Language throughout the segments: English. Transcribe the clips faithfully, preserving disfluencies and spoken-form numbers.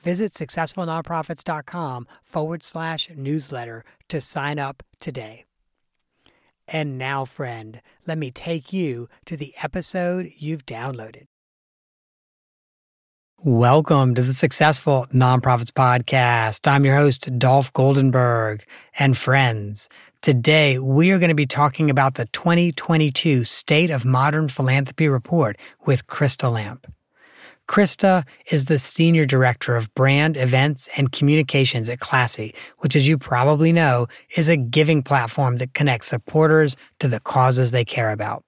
Visit Successful Nonprofits dot com forward slash newsletter to sign up today. And now, friend, let me take you to the episode you've downloaded. Welcome to the Successful Nonprofits Podcast. I'm your host, Dolph Goldenberg, and friends. Today, we are going to be talking about the twenty twenty-two State of Modern Philanthropy Report with Crystal Lamp. Krista is the Senior Director of Brand, Events, and Communications at Classy, which, as you probably know, is a giving platform that connects supporters to the causes they care about.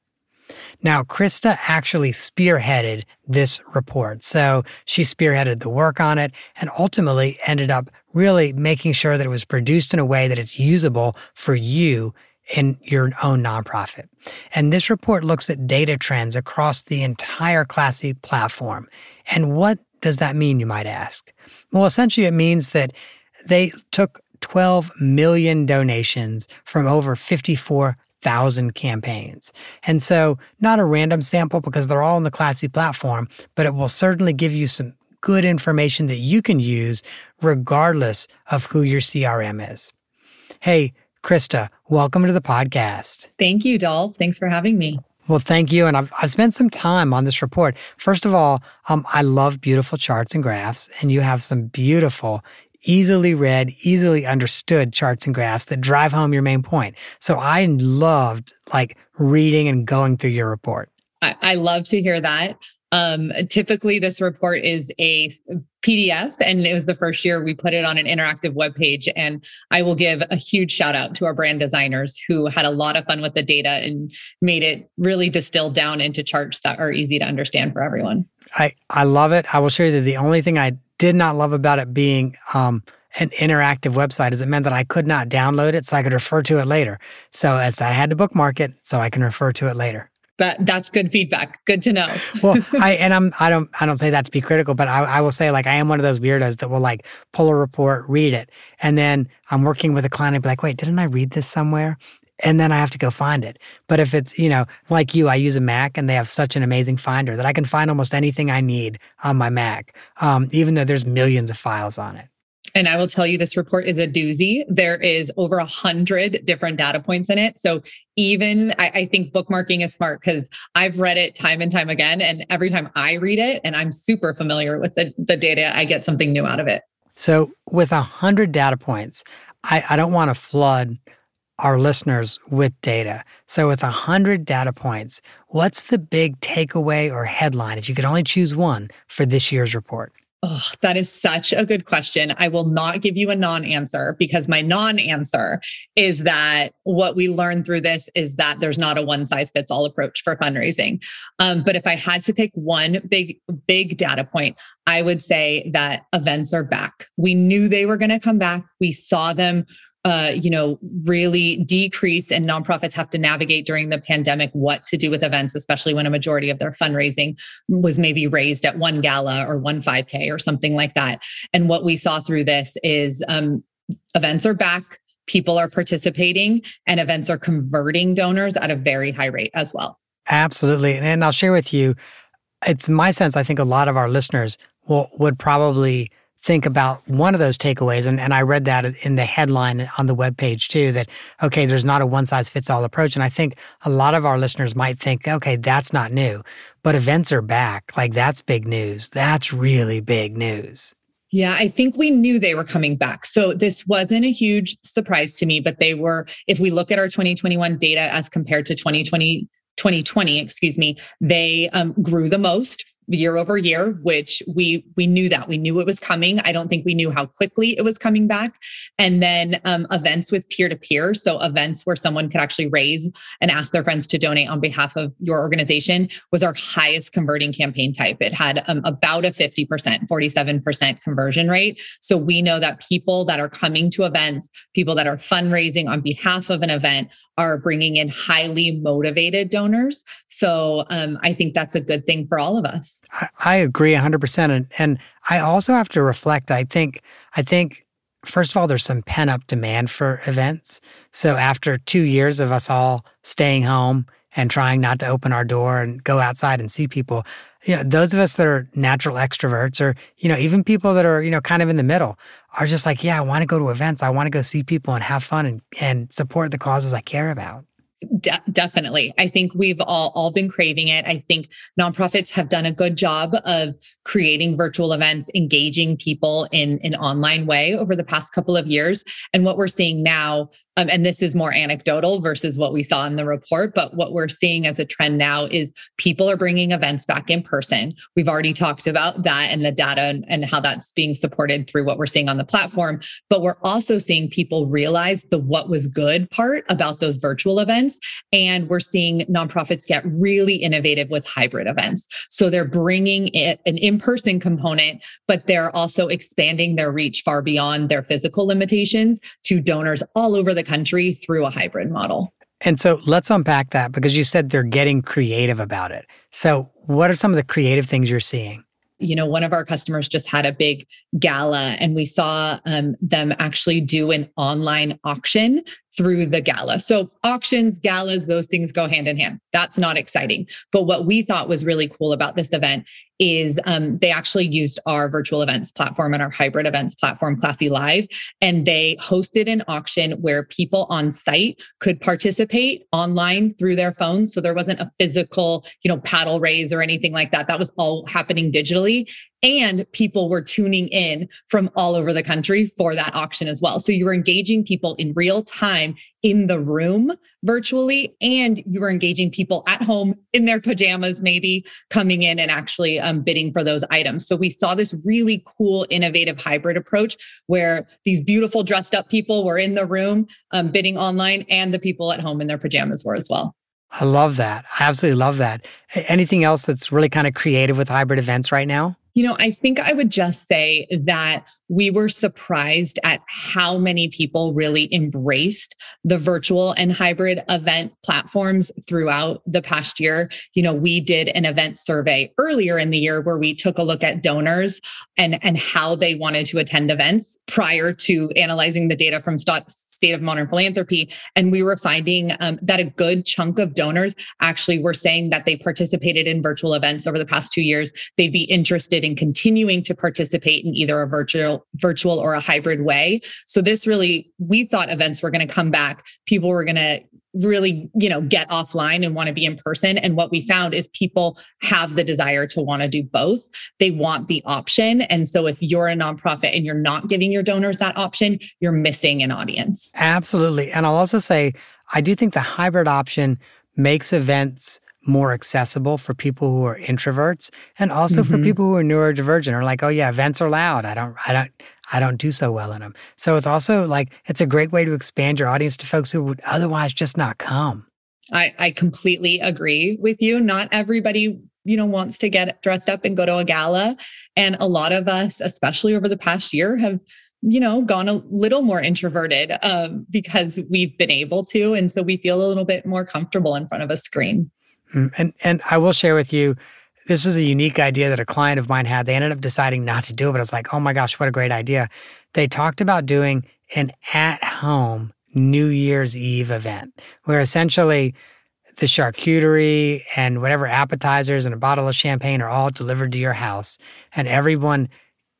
Now, Krista actually spearheaded this report, so she spearheaded the work on it and ultimately ended up really making sure that it was produced in a way that it's usable for you in your own nonprofit. And this report looks at data trends across the entire Classy platform. And what does that mean, you might ask? Well, essentially it means that they took twelve million donations from over fifty-four thousand campaigns. And so not a random sample because they're all on the Classy platform, but it will certainly give you some good information that you can use regardless of who your C R M is. Hey, Krista, welcome to the podcast. Thank you, Dolph. Thanks for having me. Well, thank you. And I've, I've spent some time on this report. First of all, um, I love beautiful charts and graphs, and you have some beautiful, easily read, easily understood charts and graphs that drive home your main point. So I loved like reading and going through your report. I, I love to hear that. Um, typically, this report is a P D F, and it was the first year we put it on an interactive webpage. And I will give a huge shout out to our brand designers who had a lot of fun with the data and made it really distilled down into charts that are easy to understand for everyone. I, I love it. I will show you that the only thing I did not love about it being um, an interactive website is it meant that I could not download it so I could refer to it later. So as I had to bookmark it so I can refer to it later. That that's good feedback. Good to know. Well, I and I'm I don't I don't say that to be critical, but I, I will say like I am one of those weirdos that will like pull a report, read it, and then I'm working with a client and be like, wait, didn't I read this somewhere? And then I have to go find it. But if it's, you know, like you, I use a Mac and they have such an amazing finder that I can find almost anything I need on my Mac, um, even though there's millions of files on it. And I will tell you, this report is a doozy. There is over a hundred different data points in it. So even I, I think bookmarking is smart because I've read it time and time again. And every time I read it and I'm super familiar with the, the data, I get something new out of it. So with a hundred data points, I, I don't want to flood our listeners with data. So with a hundred data points, what's the big takeaway or headline, if you could only choose one, for this year's report? Oh, that is such a good question. I will not give you a non-answer because my non-answer is that what we learned through this is that there's not a one-size-fits-all approach for fundraising. Um, but if I had to pick one big, big data point, I would say that events are back. We knew they were going to come back. We saw them Uh, you know, really decrease, and nonprofits have to navigate during the pandemic what to do with events, especially when a majority of their fundraising was maybe raised at one gala or one five K or something like that. And what we saw through this is um, events are back, people are participating, and events are converting donors at a very high rate as well. Absolutely. And I'll share with you, it's my sense, I think a lot of our listeners will, would probably think about one of those takeaways. And, and I read that in the headline on the webpage too, that, okay, there's not a one-size-fits-all approach. And I think a lot of our listeners might think, okay, that's not new, but events are back. Like, that's big news. That's really big news. Yeah, I think we knew they were coming back. So this wasn't a huge surprise to me, but they were, if we look at our twenty twenty-one data as compared to twenty twenty, twenty twenty, excuse me, they um, grew the most year over year, which we we knew that. We knew it was coming. I don't think we knew how quickly it was coming back. And then um, events with peer-to-peer. So events where someone could actually raise and ask their friends to donate on behalf of your organization was our highest converting campaign type. It had um, about a fifty percent, forty-seven percent conversion rate. So we know that people that are coming to events, people that are fundraising on behalf of an event are bringing in highly motivated donors. So um, I think that's a good thing for all of us. I agree one hundred percent. And, and I also have to reflect, I think, I think, first of all, there's some pent-up demand for events. So after two years of us all staying home and trying not to open our door and go outside and see people, you know, those of us that are natural extroverts or, you know, even people that are, you know, kind of in the middle are just like, yeah, I want to go to events. I want to go see people and have fun and, and support the causes I care about. De- definitely. I think we've all, all been craving it. I think nonprofits have done a good job of creating virtual events, engaging people in an online way over the past couple of years. And what we're seeing now, um, and this is more anecdotal versus what we saw in the report, but what we're seeing as a trend now is people are bringing events back in person. We've already talked about that and the data and, and how that's being supported through what we're seeing on the platform. But we're also seeing people realize the what was good part about those virtual events. And we're seeing nonprofits get really innovative with hybrid events. So they're bringing it an in-person component, but they're also expanding their reach far beyond their physical limitations to donors all over the country through a hybrid model. And so let's unpack that, because you said they're getting creative about it. So what are some of the creative things you're seeing? You know, one of our customers just had a big gala, and we saw um, them actually do an online auction through the gala. So auctions, galas, those things go hand in hand. That's not exciting. But what we thought was really cool about this event is um, they actually used our virtual events platform and our hybrid events platform, Classy Live, and they hosted an auction where people on site could participate online through their phones. So there wasn't a physical, you know, paddle raise or anything like that. That was all happening digitally. And people were tuning in from all over the country for that auction as well. So you were engaging people in real time in the room virtually, and you were engaging people at home in their pajamas, maybe coming in and actually um, bidding for those items. So we saw this really cool, innovative hybrid approach where these beautiful dressed up people were in the room um, bidding online, and the people at home in their pajamas were as well. I love that. I absolutely love that. Anything else that's really kind of creative with hybrid events right now? You know, I think I would just say that we were surprised at how many people really embraced the virtual and hybrid event platforms throughout the past year. You know, we did an event survey earlier in the year where we took a look at donors and, and how they wanted to attend events prior to analyzing the data from Stats. State of Modern Philanthropy. And we were finding um, that a good chunk of donors actually were saying that they participated in virtual events over the past two years. They'd be interested in continuing to participate in either a virtual virtual or a hybrid way. So this really, we thought events were going to come back. People were going to really, you know, get offline and want to be in person. And what we found is people have the desire to want to do both. They want the option. And so if you're a nonprofit and you're not giving your donors that option, you're missing an audience. Absolutely. And I'll also say, I do think the hybrid option makes events more accessible for people who are introverts, and also mm-hmm. for people who are neurodivergent or like, oh yeah, events are loud. I don't, I don't, I don't do so well in them. So it's also like, it's a great way to expand your audience to folks who would otherwise just not come. I, I completely agree with you. Not everybody, you know, wants to get dressed up and go to a gala. And a lot of us, especially over the past year, have you know, gone a little more introverted um, because we've been able to. And so we feel a little bit more comfortable in front of a screen. And and I will share with you, this was a unique idea that a client of mine had. They ended up deciding not to do it, but I was like, oh my gosh, what a great idea. They talked about doing an at-home New Year's Eve event where essentially The charcuterie and whatever appetizers and a bottle of champagne are all delivered to your house, and everyone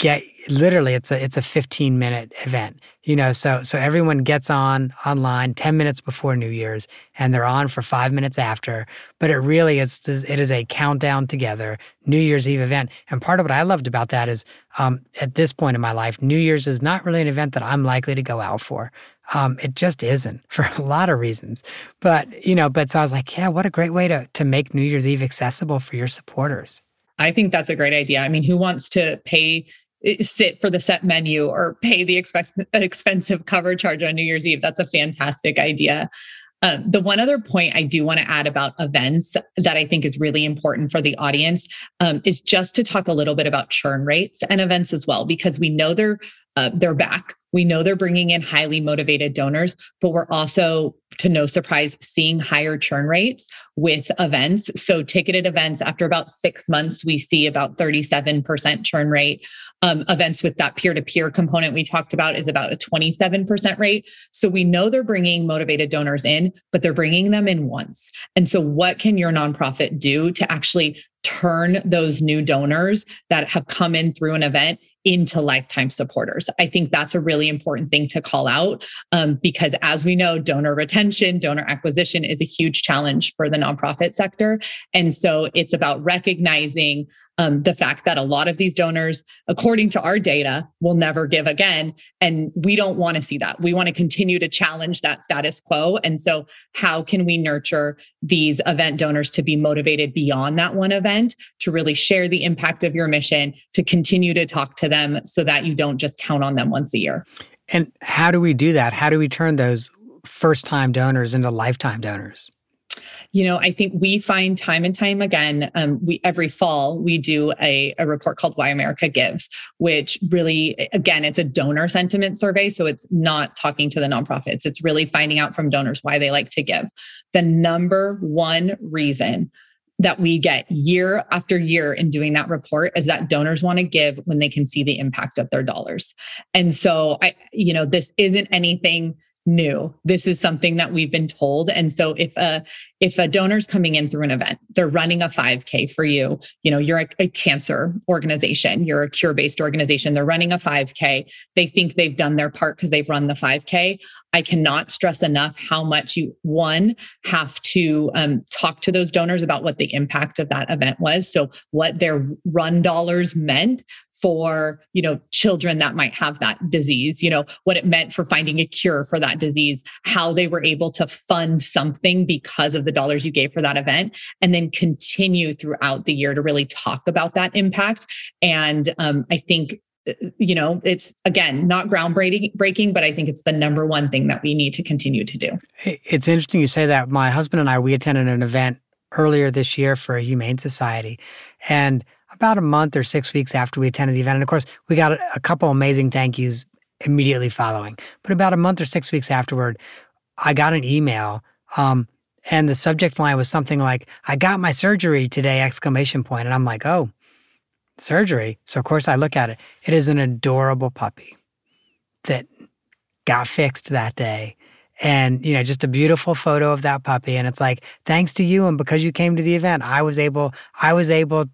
get literally it's a it's a fifteen minute event, you know. So so everyone gets on online ten minutes before New Year's, and they're on for five minutes after. But it really is it is a countdown together New Year's Eve event. And part of what I loved about that is um, at this point in my life, New Year's is not really an event that I'm likely to go out for. Um, it just isn't for a lot of reasons. But, you know, but so I was like, yeah, what a great way to to make New Year's Eve accessible for your supporters. I think that's a great idea. I mean, who wants to pay, sit for the set menu or pay the exp- expensive cover charge on New Year's Eve? That's a fantastic idea. Um, the one other point I do want to add about events that I think is really important for the audience um, is just to talk a little bit about churn rates and events as well, because we know they're uh, they're back. We know they're bringing in highly motivated donors, but we're also, to no surprise, seeing higher churn rates with events. So ticketed events, after about six months, we see about thirty-seven percent churn rate. Um, events with that peer-to-peer component we talked about is about a twenty-seven percent rate. So we know they're bringing motivated donors in, but they're bringing them in once. And so what can your nonprofit do to actually turn those new donors that have come in through an event into lifetime supporters? I think that's a really important thing to call out um, because, as we know, donor retention, donor acquisition is a huge challenge for the nonprofit sector. And so it's about recognizing um, the fact that a lot of these donors, according to our data, will never give again. And we don't want to see that. We want to continue to challenge that status quo. And so how can we nurture these event donors to be motivated beyond that one event, to really share the impact of your mission, to continue to talk to them so that you don't just count on them once a year? And how do we do that? How do we turn those first-time donors into lifetime donors? You know, I think we find time and time again, um, we every fall, we do a, a report called Why America Gives, which really, again, it's a donor sentiment survey. So it's not talking to the nonprofits. It's really finding out from donors why they like to give. The number one reason that we get year after year in doing that report is that donors want to give when they can see the impact of their dollars. And so I, you know, this isn't anything new. This is something that we've been told. And so if a, if a donor's coming in through an event, they're running a five K for you, you know, you're a, a cancer organization, you're a cure-based organization, they're running a five K. They think they've done their part because they've run the five K. I cannot stress enough how much you, one, have to um, talk to those donors about what the impact of that event was. So what their run dollars meant for, you know, children that might have that disease, you know, what it meant for finding a cure for that disease, how they were able to fund something because of the dollars you gave for that event, and then continue throughout the year to really talk about that impact. And um, I think, you know, it's, again, not groundbreaking, but I think it's the number one thing that we need to continue to do. It's interesting you say that. My husband and I, we attended an event earlier this year for a humane society, and about a month or six weeks after we attended the event, and of course, we got a couple amazing thank yous immediately following. But about a month or six weeks afterward, I got an email, um, and the subject line was something like, "I got my surgery today!" Exclamation point! And I'm like, "Oh, surgery!" So of course, I look at it. It is an adorable puppy that got fixed that day. And, you know, just a beautiful photo of that puppy. And it's like, thanks to you and because you came to the event, I was able, I was able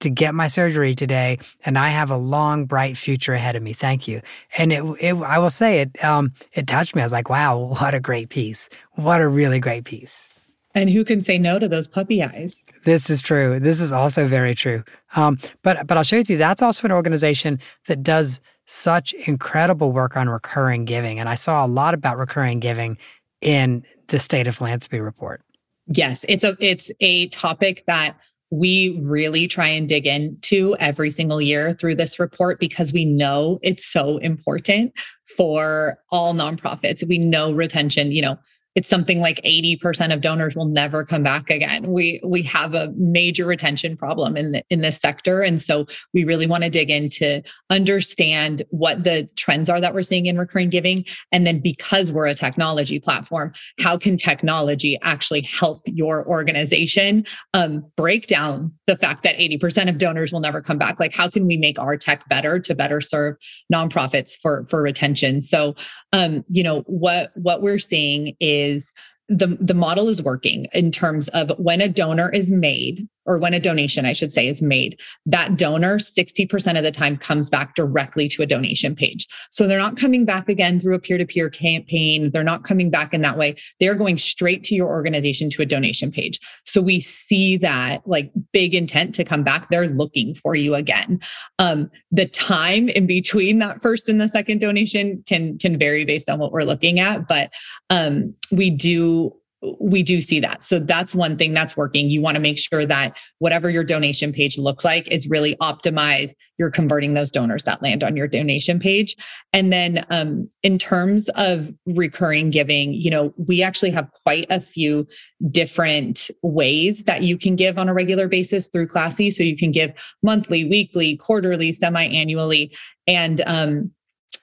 to get my surgery today, and I have a long, bright future ahead of me. Thank you. And it, it I will say it, um, it touched me. I was like, wow, what a great piece. What a really great piece. And who can say no to those puppy eyes? This is true. This is also very true. Um, but but I'll share with you, that's also an organization that does such incredible work on recurring giving. And I saw a lot about recurring giving in the State of Philanthropy Report. Yes, it's a it's a topic that we really try and dig into every single year through this report because we know it's so important for all nonprofits. We know retention, you know, it's something like eighty percent of donors will never come back again. We we have a major retention problem in the, in this sector. And so we really want to dig in to understand what the trends are that we're seeing in recurring giving. And then, because we're a technology platform, how can technology actually help your organization um, break down the fact that eighty percent of donors will never come back? Like, how can we make our tech better to better serve nonprofits for, for retention? So, um, you know, what, what we're seeing is is the, the model is working in terms of when a donor is made, or when a donation, I should say, is made, that donor sixty percent of the time comes back directly to a donation page. So they're not coming back again through a peer-to-peer campaign. They're not coming back in that way. They're going straight to your organization to a donation page. So we see that like big intent to come back. They're looking for you again. Um, the time in between that first and the second donation can, can vary based on what we're looking at, but um, we do... We do see that. So that's one thing that's working. You want to make sure that whatever your donation page looks like is really optimized. You're converting those donors that land on your donation page. And then um, in terms of recurring giving, you know, we actually have quite a few different ways that you can give on a regular basis through Classy. So you can give monthly, weekly, quarterly, semi-annually, and um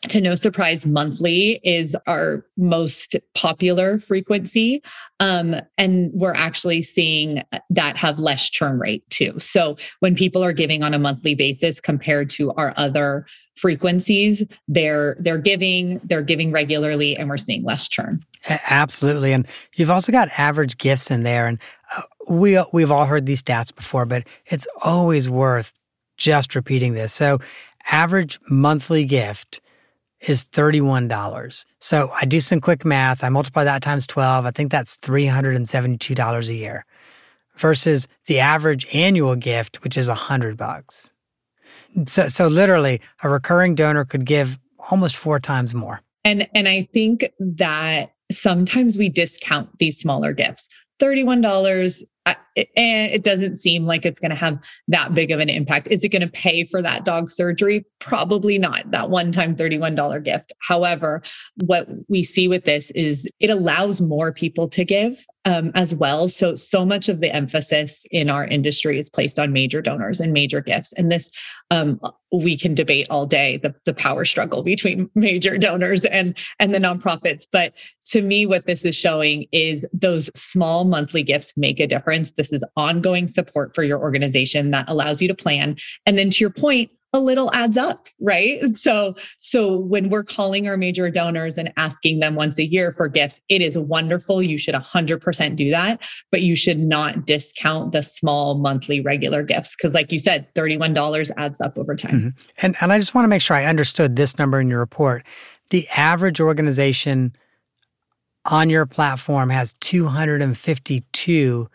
to no surprise, monthly is our most popular frequency. Um, and we're actually seeing that have less churn rate too. So when people are giving on a monthly basis compared to our other frequencies, they're they're giving, they're giving regularly, and we're seeing less churn. Absolutely. And you've also got average gifts in there. And uh, we, we've all heard these stats before, but it's always worth just repeating this. So average monthly gift is thirty-one dollars. So I do some quick math. I multiply that times twelve. I think that's three hundred seventy-two dollars a year versus the average annual gift, which is one hundred bucks. So, so literally, a recurring donor could give almost four times more. And, and I think that sometimes we discount these smaller gifts. thirty-one dollars, and it doesn't seem like it's going to have that big of an impact. Is it going to pay for that dog's surgery? Probably not, that one-time thirty-one dollars gift. However, what we see with this is it allows more people to give um, as well. So, so much of the emphasis in our industry is placed on major donors and major gifts. And this, um, we can debate all day, the, the power struggle between major donors and, and the nonprofits. But to me, what this is showing is those small monthly gifts make a difference. This is ongoing support for your organization that allows you to plan. And then to your point, a little adds up, right? So, so when we're calling our major donors and asking them once a year for gifts, it is wonderful. You should one hundred percent do that, but you should not discount the small monthly regular gifts. Because like you said, thirty-one dollars adds up over time. Mm-hmm. And, and I just want to make sure I understood this number in your report. The average organization on your platform has two hundred fifty-two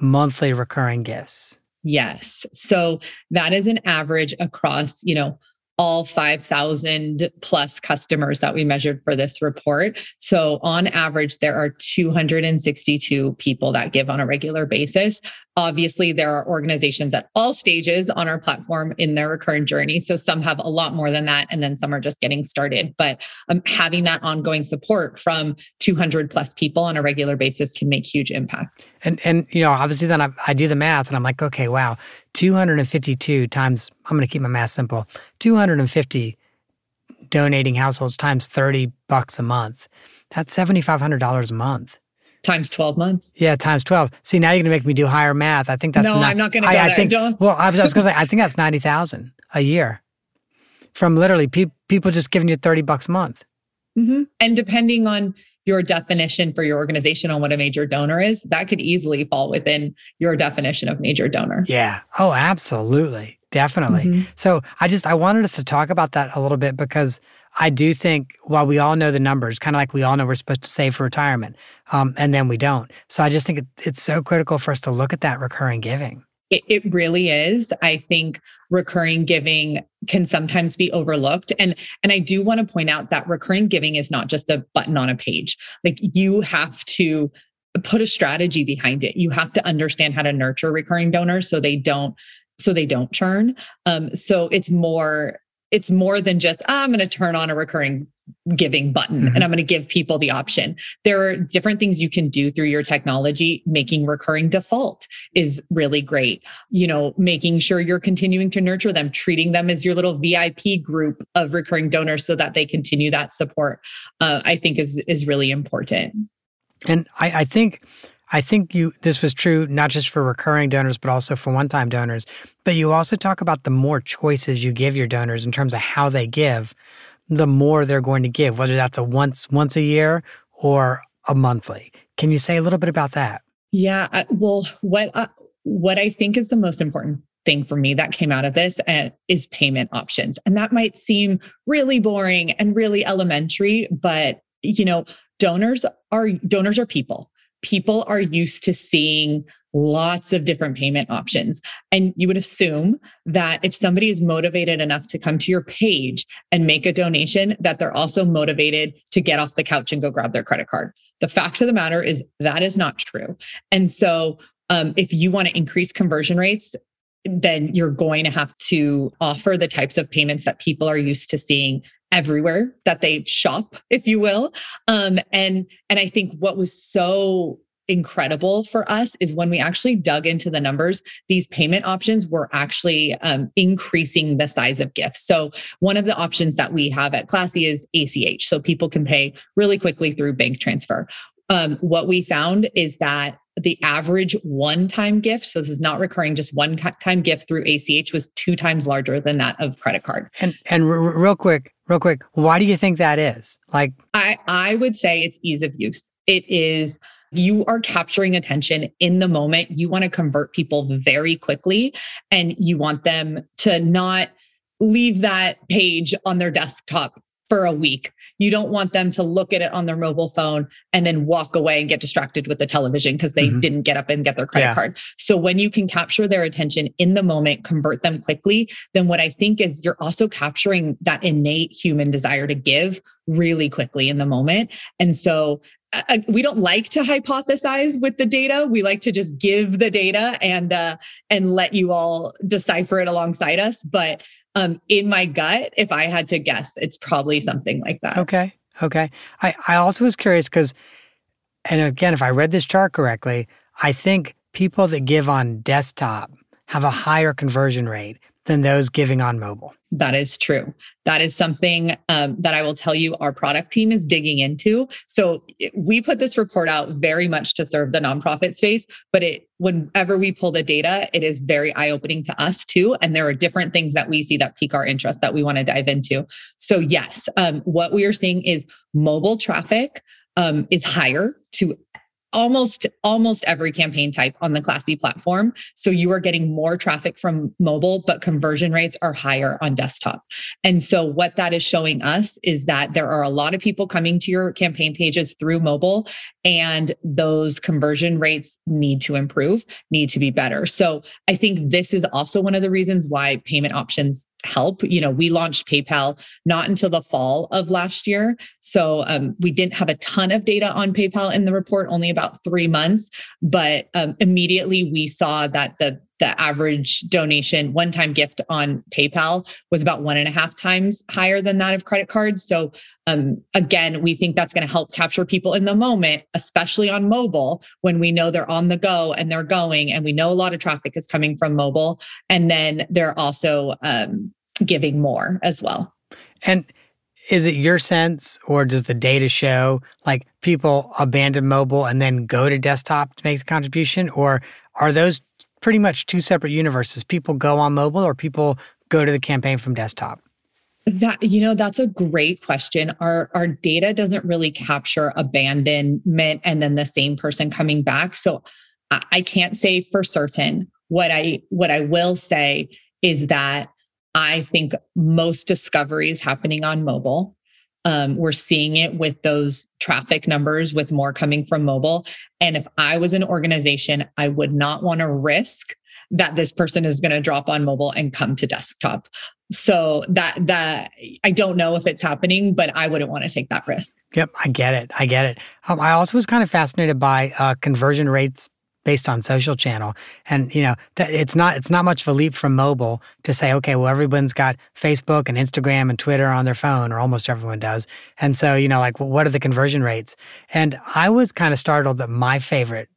monthly recurring gifts. Yes. So that is an average across, you know, all five thousand plus customers that we measured for this report. So on average, there are two hundred sixty-two people that give on a regular basis. Obviously, there are organizations at all stages on our platform in their recurring journey. So some have a lot more than that, and then some are just getting started. But um, having that ongoing support from two hundred plus people on a regular basis can make huge impact. And, and you know, obviously then I, I do the math and I'm like, okay, wow. two hundred fifty-two times, I'm going to keep my math simple, two hundred fifty donating households times thirty bucks a month. That's seventy-five hundred dollars a month. Times twelve months. Yeah, times twelve. See, now you're going to make me do higher math. I think that's No, not, I'm not going to go I, there, I think, John. Well, I was, I was going to say, I think that's ninety thousand dollars a year from literally pe- people just giving you thirty bucks a month. Mm-hmm. And depending on your definition for your organization on what a major donor is, that could easily fall within your definition of major donor. Yeah. Oh, absolutely. Definitely. Mm-hmm. So I just, I wanted us to talk about that a little bit because I do think while we all know the numbers, kind of like we all know we're supposed to save for retirement, um, and then we don't. So I just think it, it's so critical for us to look at that recurring giving. It, it really is. I think recurring giving can sometimes be overlooked. And, and I do want to point out that recurring giving is not just a button on a page. Like you have to put a strategy behind it. You have to understand how to nurture recurring donors so they don't, so they don't churn. Um, so it's more, it's more than just, ah, I'm going to turn on a recurring giving button mm-hmm. and I'm going to give people the option. There are different things you can do through your technology. Making recurring default is really great. You know, making sure you're continuing to nurture them, treating them as your little V I P group of recurring donors so that they continue that support, uh, I think is is really important. And I, I think... I think you. This was true not just for recurring donors, but also for one-time donors. But you also talk about the more choices you give your donors in terms of how they give, the more they're going to give, whether that's a once once a year or a monthly. Can you say a little bit about that? Yeah, I, well, what uh, what I think is the most important thing for me that came out of this uh, is payment options. And that might seem really boring and really elementary, but you know, donors are donors are people. People are used to seeing lots of different payment options. And you would assume that if somebody is motivated enough to come to your page and make a donation, that they're also motivated to get off the couch and go grab their credit card. The fact of the matter is that is not true. And so um, if you want to increase conversion rates, then you're going to have to offer the types of payments that people are used to seeing everywhere that they shop, if you will. Um, and, and I think what was so incredible for us is when we actually dug into the numbers, these payment options were actually um, increasing the size of gifts. So one of the options that we have at Classy is A C H. So people can pay really quickly through bank transfer. Um, what we found is that the average one-time gift, so this is not recurring, just one-time gift through A C H was two times larger than that of credit card. And and r- real quick, real quick, why do you think that is? Like, I, I would say it's ease of use. It is, you are capturing attention in the moment. You want to convert people very quickly, and you want them to not leave that page on their desktop for a week. You don't want them to look at it on their mobile phone and then walk away and get distracted with the television because they mm-hmm. didn't get up and get their credit yeah. card. So when you can capture their attention in the moment, convert them quickly, then what I think is you're also capturing that innate human desire to give really quickly in the moment. And so uh, we don't like to hypothesize with the data. We like to just give the data and uh, and let you all decipher it alongside us. But Um, in my gut, if I had to guess, it's probably something like that. Okay. Okay. I, I also was curious because, and again, if I read this chart correctly, I think people that give on desktop have a higher conversion rate than those giving on mobile. That is true. That is something um, that I will tell you our product team is digging into. So we put this report out very much to serve the nonprofit space, but it whenever we pull the data, it is very eye-opening to us too. And there are different things that we see that pique our interest that we want to dive into. So yes, um, what we are seeing is mobile traffic um, is higher to Almost, almost every campaign type on the Classy platform. So you are getting more traffic from mobile, but conversion rates are higher on desktop. And so what that is showing us is that there are a lot of people coming to your campaign pages through mobile, and those conversion rates need to improve, need to be better. So I think this is also one of the reasons why payment options help. You know, we launched PayPal not until the fall of last year. So um, we didn't have a ton of data on PayPal in the report, only about three months. But um, immediately we saw that the the average donation one-time gift on PayPal was about one and a half times higher than that of credit cards. So um, again, we think that's going to help capture people in the moment, especially on mobile, when we know they're on the go and they're going, and we know a lot of traffic is coming from mobile. And then they're also um, giving more as well. And is it your sense, or does the data show, like people abandon mobile and then go to desktop to make the contribution? Or are those pretty much two separate universes? People go on mobile, or people go to the campaign from desktop? That, you know, that's a great question. Our our data doesn't really capture abandonment and then the same person coming back. So I, I can't say for certain. What I what I will say is that I think most discovery is happening on mobile. Um, we're seeing it with those traffic numbers, with more coming from mobile. And if I was an organization, I would not want to risk that this person is going to drop on mobile and come to desktop. So that that I don't know if it's happening, but I wouldn't want to take that risk. Yep, I get it. I get it. Um, I also was kind of fascinated by uh, conversion rates based on social channel. And, you know, that it's not it's not much of a leap from mobile to say, okay, well, everyone's got Facebook and Instagram and Twitter on their phone, or almost everyone does. And so, you know, like, well, what are the conversion rates? And I was kind of startled that my favorite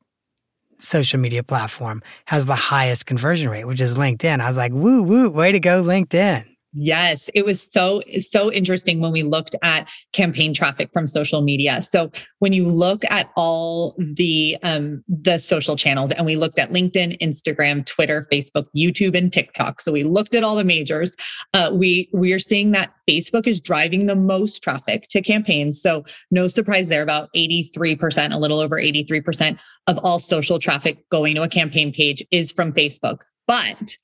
social media platform has the highest conversion rate, which is LinkedIn. I was like, woo, woo, way to go, LinkedIn. Yes, it was so, so interesting when we looked at campaign traffic from social media. So when you look at all the um, the social channels, and we looked at LinkedIn, Instagram, Twitter, Facebook, YouTube, and TikTok. So we looked at all the majors. Uh, we we are seeing that Facebook is driving the most traffic to campaigns. So no surprise there, about eighty-three percent, a little over eighty-three percent of all social traffic going to a campaign page is from Facebook. But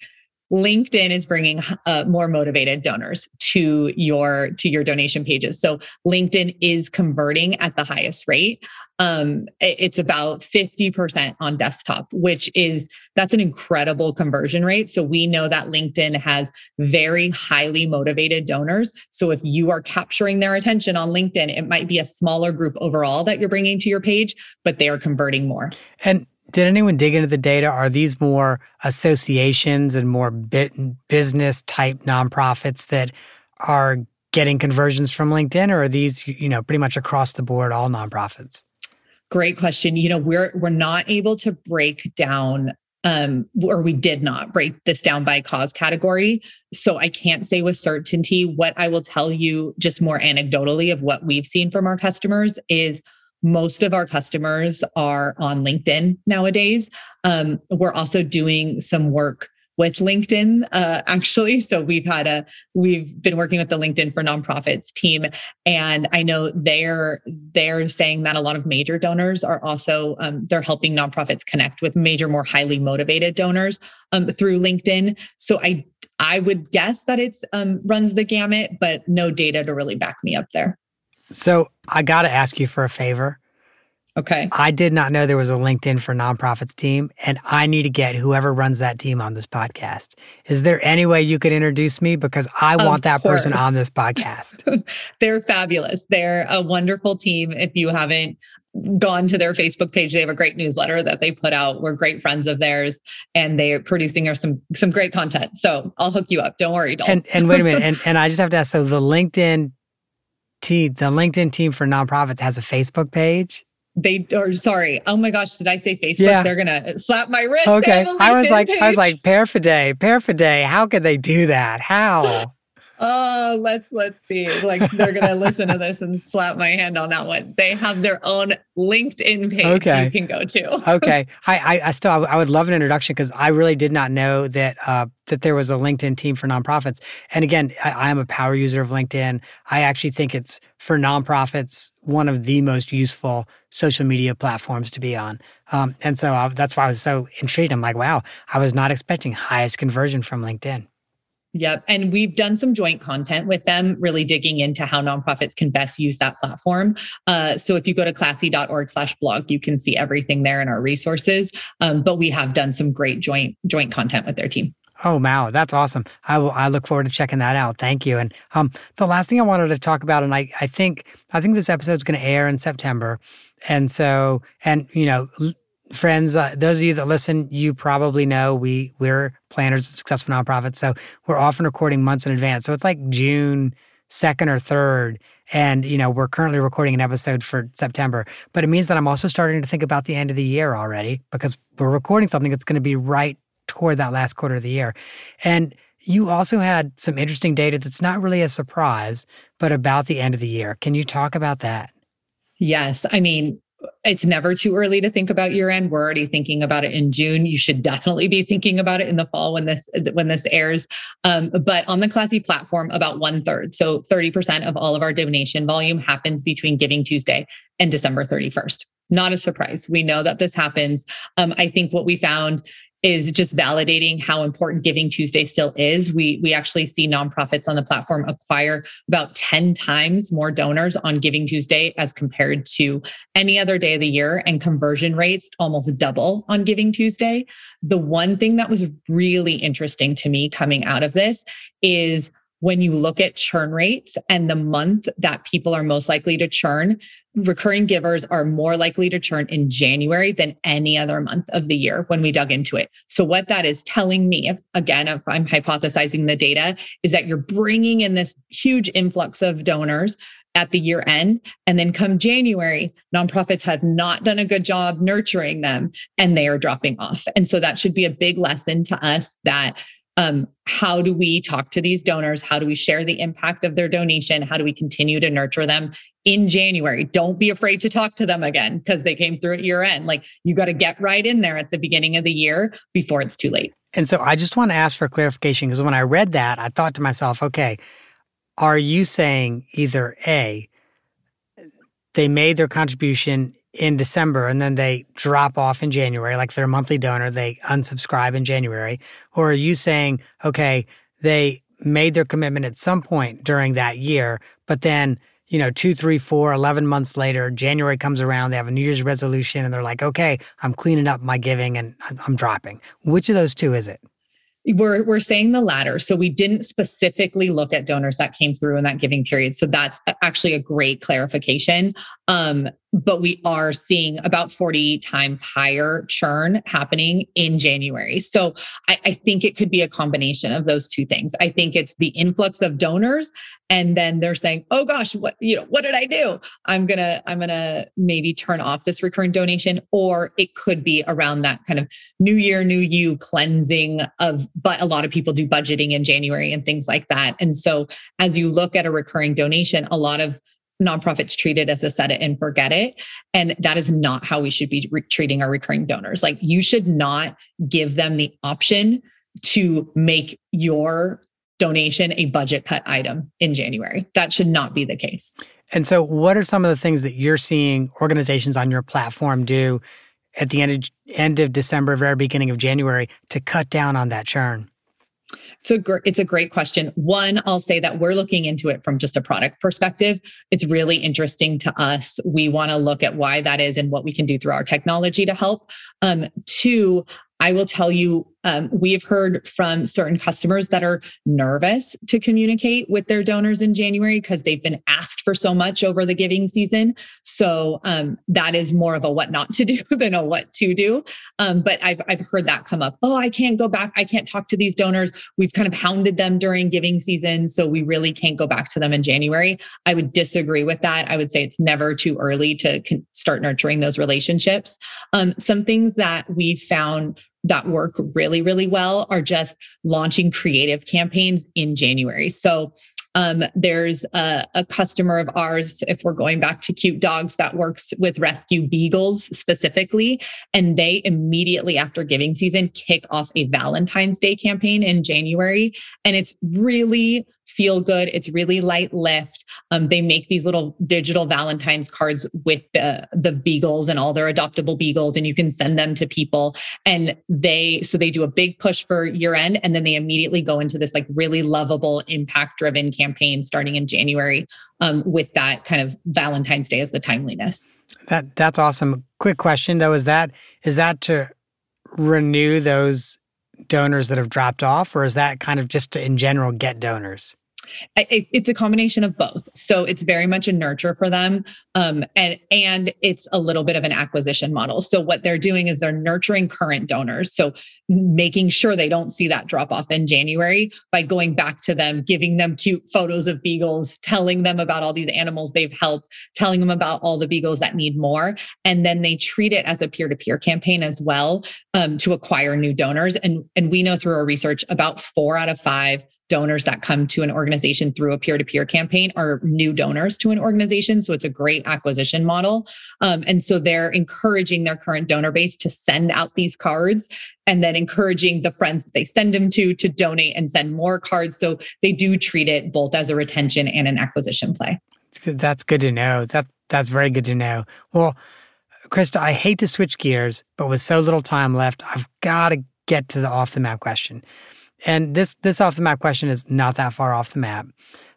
LinkedIn is bringing uh, more motivated donors to your to your donation pages. So LinkedIn is converting at the highest rate. Um, it's about fifty percent on desktop, which is, that's an incredible conversion rate. So we know that LinkedIn has very highly motivated donors. So if you are capturing their attention on LinkedIn, it might be a smaller group overall that you're bringing to your page, but they are converting more. And did anyone dig into the data? Are these more associations and more business type nonprofits that are getting conversions from LinkedIn, or are these, you know, pretty much across the board, all nonprofits? Great question. You know, we're we're not able to break down, um, or we did not break this down by cause category. So I can't say with certainty. What I will tell you just more anecdotally of what we've seen from our customers is most of our customers are on LinkedIn nowadays. Um, we're also doing some work with LinkedIn, uh, actually. So we've had a, we've been working with the LinkedIn for Nonprofits team, and I know they're they're saying that a lot of major donors are also um, they're helping nonprofits connect with major, more highly motivated donors um, through LinkedIn. So I I would guess that it's um, runs the gamut, but no data to really back me up there. So I got to ask you for a favor. Okay. I did not know there was a LinkedIn for Nonprofits team, and I need to get whoever runs that team on this podcast. Is there any way you could introduce me? Because I of want that course. person on this podcast. They're fabulous. They're a wonderful team. If you haven't gone to their Facebook page, they have a great newsletter that they put out. We're great friends of theirs, and they're producing some some great content. So I'll hook you up. Don't worry, Dolph. And, and wait a minute. and, and I just have to ask, so the LinkedIn T, the LinkedIn team for nonprofits has a Facebook page? They are, sorry. Oh my gosh, did I say Facebook? Yeah. They're going to slap my wrist. Okay. I was like, page. I was like, Parfide, Parfide, how could they do that? How? Oh, let's, let's see. Like, they're going to listen to this and slap my hand on that one. They have their own LinkedIn page okay. you can go to. okay. I, I, I still, I would love an introduction, because I really did not know that, uh, that there was a LinkedIn team for nonprofits. And again, I am a power user of LinkedIn. I actually think it's, for nonprofits, one of the most useful social media platforms to be on. Um, and so I, that's why I was so intrigued. I'm like, wow, I was not expecting highest conversion from LinkedIn. Yep. And we've done some joint content with them, really digging into how nonprofits can best use that platform. Uh, so if you go to classy.org slash blog, you can see everything there in our resources. Um, but we have done some great joint joint content with their team. Oh, wow. That's awesome. I will, I look forward to checking that out. Thank you. And um, the last thing I wanted to talk about, and I, I think I think this episode's going to air in September. And so, and, you know, l- friends, uh, those of you that listen, you probably know we, we're planners at Successful Nonprofits. So we're often recording months in advance. So it's like June second or third. And, you know, we're currently recording an episode for September. But it means that I'm also starting to think about the end of the year already, because we're recording something that's going to be right toward that last quarter of the year. And you also had some interesting data that's not really a surprise, but about the end of the year. Can you talk about that? Yes. I mean, it's never too early to think about year end. We're already thinking about it in June. You should definitely be thinking about it in the fall when this when this airs. Um, but on the Classy platform, about one third, so thirty percent of all of our donation volume happens between Giving Tuesday and December thirty-first. Not a surprise. We know that this happens. Um, I think what we found is just validating how important Giving Tuesday still is. We we actually see nonprofits on the platform acquire about ten times more donors on Giving Tuesday as compared to any other day of the year, and conversion rates almost double on Giving Tuesday. The one thing that was really interesting to me coming out of this is when you look at churn rates and the month that people are most likely to churn, recurring givers are more likely to churn in January than any other month of the year when we dug into it. So what that is telling me, if, again, if I'm hypothesizing the data, is that you're bringing in this huge influx of donors at the year end. And then come January, nonprofits have not done a good job nurturing them, and they are dropping off. And so that should be a big lesson to us that Um, how do we talk to these donors? How do we share the impact of their donation? How do we continue to nurture them in January? Don't be afraid to talk to them again because they came through at year end. Like you got to get right in there at the beginning of the year before it's too late. And so I just want to ask for clarification because when I read that, I thought to myself, okay, are you saying either A, they made their contribution in December and then they drop off in January, like their monthly donor, they unsubscribe in January? Or are you saying, okay, they made their commitment at some point during that year, but then, you know, two, three, four, eleven months later, January comes around, they have a New Year's resolution and they're like, okay, I'm cleaning up my giving and I'm dropping. Which of those two is it? We're we're saying the latter. So we didn't specifically look at donors that came through in that giving period. So that's actually a great clarification. Um, but we are seeing about forty times higher churn happening in January. So I, I think it could be a combination of those two things. I think it's the influx of donors, and then they're saying, "Oh gosh, what you know, what did I do? I'm gonna I'm gonna maybe turn off this recurring donation." Or it could be around that kind of New Year, New You cleansing of. But a lot of people do budgeting in January and things like that. And so as you look at a recurring donation, a lot of nonprofits treat it as a set it and forget it. And that is not how we should be re- treating our recurring donors. Like you should not give them the option to make your donation a budget cut item in January. That should not be the case. And so what are some of the things that you're seeing organizations on your platform do at the end of, end of December, very beginning of January, to cut down on that churn? It's a, gr- it's a great question. One, I'll say that we're looking into it from just a product perspective. It's really interesting to us. We want to look at why that is and what we can do through our technology to help. Um, two, I will tell you, um, we've heard from certain customers that are nervous to communicate with their donors in January because they've been asked for so much over the giving season. So um, that is more of a what not to do than a what to do. Um, but I've I've heard that come up. Oh, I can't go back. I can't talk to these donors. We've kind of hounded them during giving season, so we really can't go back to them in January. I would disagree with that. I would say it's never too early to con- start nurturing those relationships. Um, some things that we found that work really, really well are just launching creative campaigns in January. So um, there's a, a customer of ours, if we're going back to cute dogs, that works with rescue beagles specifically. And they immediately after giving season kick off a Valentine's Day campaign in January. And it's really feel good. It's really light lift. Um, they make these little digital Valentine's cards with the, the beagles and all their adoptable beagles, and you can send them to people. And they, so they do a big push for year end. And then they immediately go into this like really lovable, impact driven campaign starting in January um, with that kind of Valentine's Day as the timeliness. That That's awesome. Quick question though, is that, is that to renew those donors that have dropped off, or is that kind of just to in general get donors? It's a combination of both. So it's very much a nurture for them. Um, and, and it's a little bit of an acquisition model. So what they're doing is they're nurturing current donors. So making sure they don't see that drop off in January by going back to them, giving them cute photos of beagles, telling them about all these animals they've helped, telling them about all the beagles that need more. And then they treat it as a peer-to-peer campaign as well, um, to acquire new donors. And, and we know through our research, about four out of five donors that come to an organization through a peer-to-peer campaign are new donors to an organization. So it's a great acquisition model. Um, and so they're encouraging their current donor base to send out these cards and then encouraging the friends that they send them to, to donate and send more cards. So they do treat it both as a retention and an acquisition play. That's good to know. That That's very good to know. Well, Krista, I hate to switch gears, but with so little time left, I've got to get to the off-the-map question. And this this off-the-map question is not that far off the map.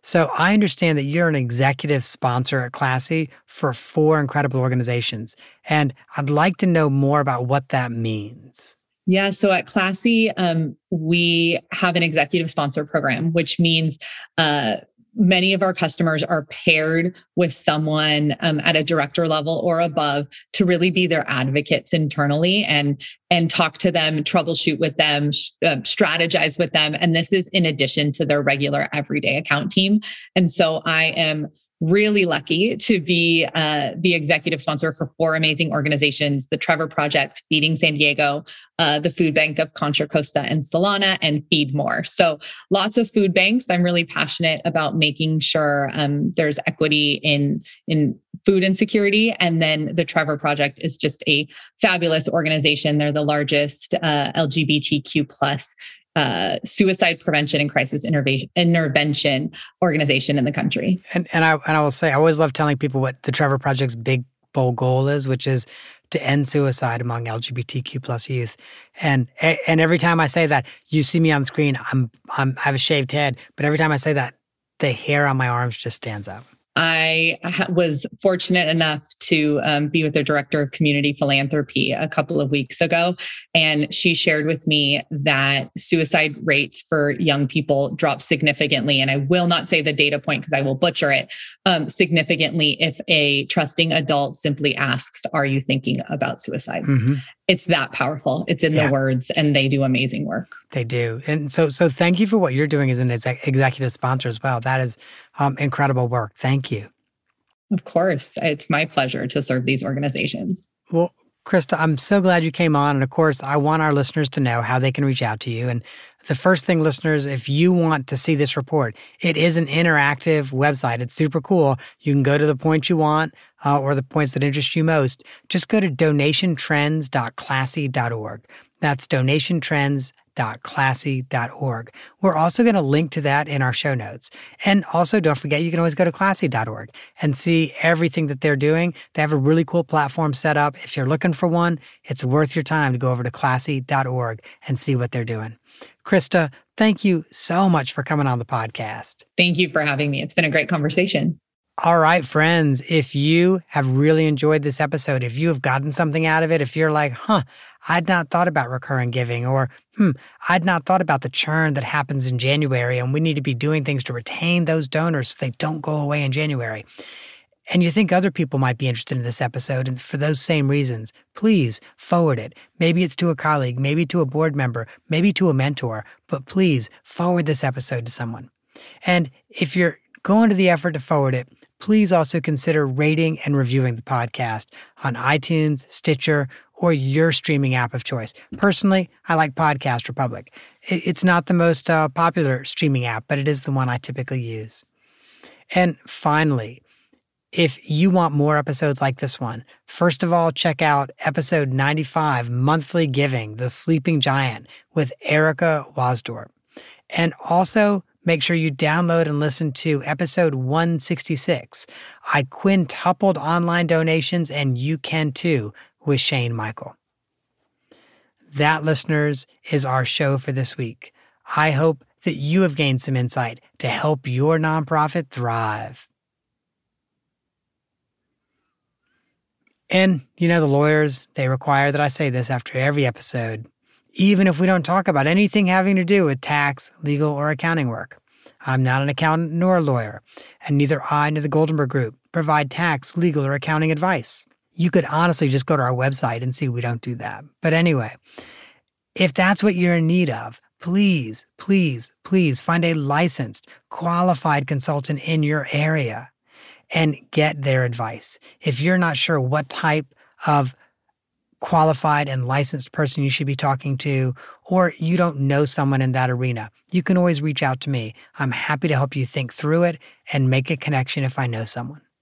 So I understand that you're an executive sponsor at Classy for four incredible organizations, and I'd like to know more about what that means. Yeah, so at Classy, um, we have an executive sponsor program, which means uh, many of our customers are paired with someone um, at a director level or above to really be their advocates internally and and talk to them, troubleshoot with them, uh, strategize with them. And this is in addition to their regular everyday account team. And so I am really lucky to be uh, the executive sponsor for four amazing organizations: the Trevor Project, Feeding San Diego, uh, the Food Bank of Contra Costa and Solana, and Feed More. So lots of food banks. I'm really passionate about making sure um, there's equity in, in food insecurity. And then the Trevor Project is just a fabulous organization. They're the largest uh, L G B T Q plus Uh, suicide prevention and crisis intervention, intervention organization in the country. And and I and I will say, I always love telling people what the Trevor Project's big bold goal is, which is to end suicide among L G B T Q plus youth. And and every time I say that, you see me on screen. I'm I'm I have a shaved head, but every time I say that, the hair on my arms just stands up. I was fortunate enough to um, be with the director of community philanthropy a couple of weeks ago, and she shared with me that suicide rates for young people drop significantly. And I will not say the data point because I will butcher it um, significantly if a trusting adult simply asks, "Are you thinking about suicide?" Mm-hmm. It's that powerful. It's in yeah. the words, and they do amazing work. They do. And so so thank you for what you're doing as an exec- executive sponsor as well. That is um, incredible work. Thank you. Of course. It's my pleasure to serve these organizations. Well, Krista, I'm so glad you came on. And of course, I want our listeners to know how they can reach out to you. And the first thing, listeners, if you want to see this report, it is an interactive website. It's super cool. You can go to the points you want uh, or the points that interest you most. Just go to donation trends dot classy dot org. That's donation trends dot classy dot org. We're also going to link to that in our show notes. And also, don't forget, you can always go to classy dot org and see everything that they're doing. They have a really cool platform set up. If you're looking for one, it's worth your time to go over to classy dot org and see what they're doing. Krista, thank you so much for coming on the podcast. Thank you for having me. It's been a great conversation. All right, friends, if you have really enjoyed this episode, if you have gotten something out of it, if you're like, huh, I'd not thought about recurring giving, or hmm, I'd not thought about the churn that happens in January, and we need to be doing things to retain those donors so they don't go away in January. And you think other people might be interested in this episode, and for those same reasons, please forward it. Maybe it's to a colleague, maybe to a board member, maybe to a mentor, but please forward this episode to someone. And if you're going to the effort to forward it, please also consider rating and reviewing the podcast on iTunes, Stitcher, or your streaming app of choice. Personally, I like Podcast Republic. It's not the most uh, popular streaming app, but it is the one I typically use. And finally, if you want more episodes like this one, first of all, check out episode ninety-five, Monthly Giving, The Sleeping Giant, with Erica Wasdorp. And also, make sure you download and listen to episode one sixty-six, I Quintupled Online Donations, and You Can Too, with Shane Michael. That, listeners, is our show for this week. I hope that you have gained some insight to help your nonprofit thrive. And, you know, the lawyers, they require that I say this after every episode, even if we don't talk about anything having to do with tax, legal, or accounting work. I'm not an accountant nor a lawyer, and neither I nor the Goldenberg Group provide tax, legal, or accounting advice. You could honestly just go to our website and see we don't do that. But anyway, if that's what you're in need of, please, please, please find a licensed, qualified consultant in your area and get their advice. If you're not sure what type of qualified and licensed person you should be talking to, or you don't know someone in that arena, you can always reach out to me. I'm happy to help you think through it and make a connection if I know someone.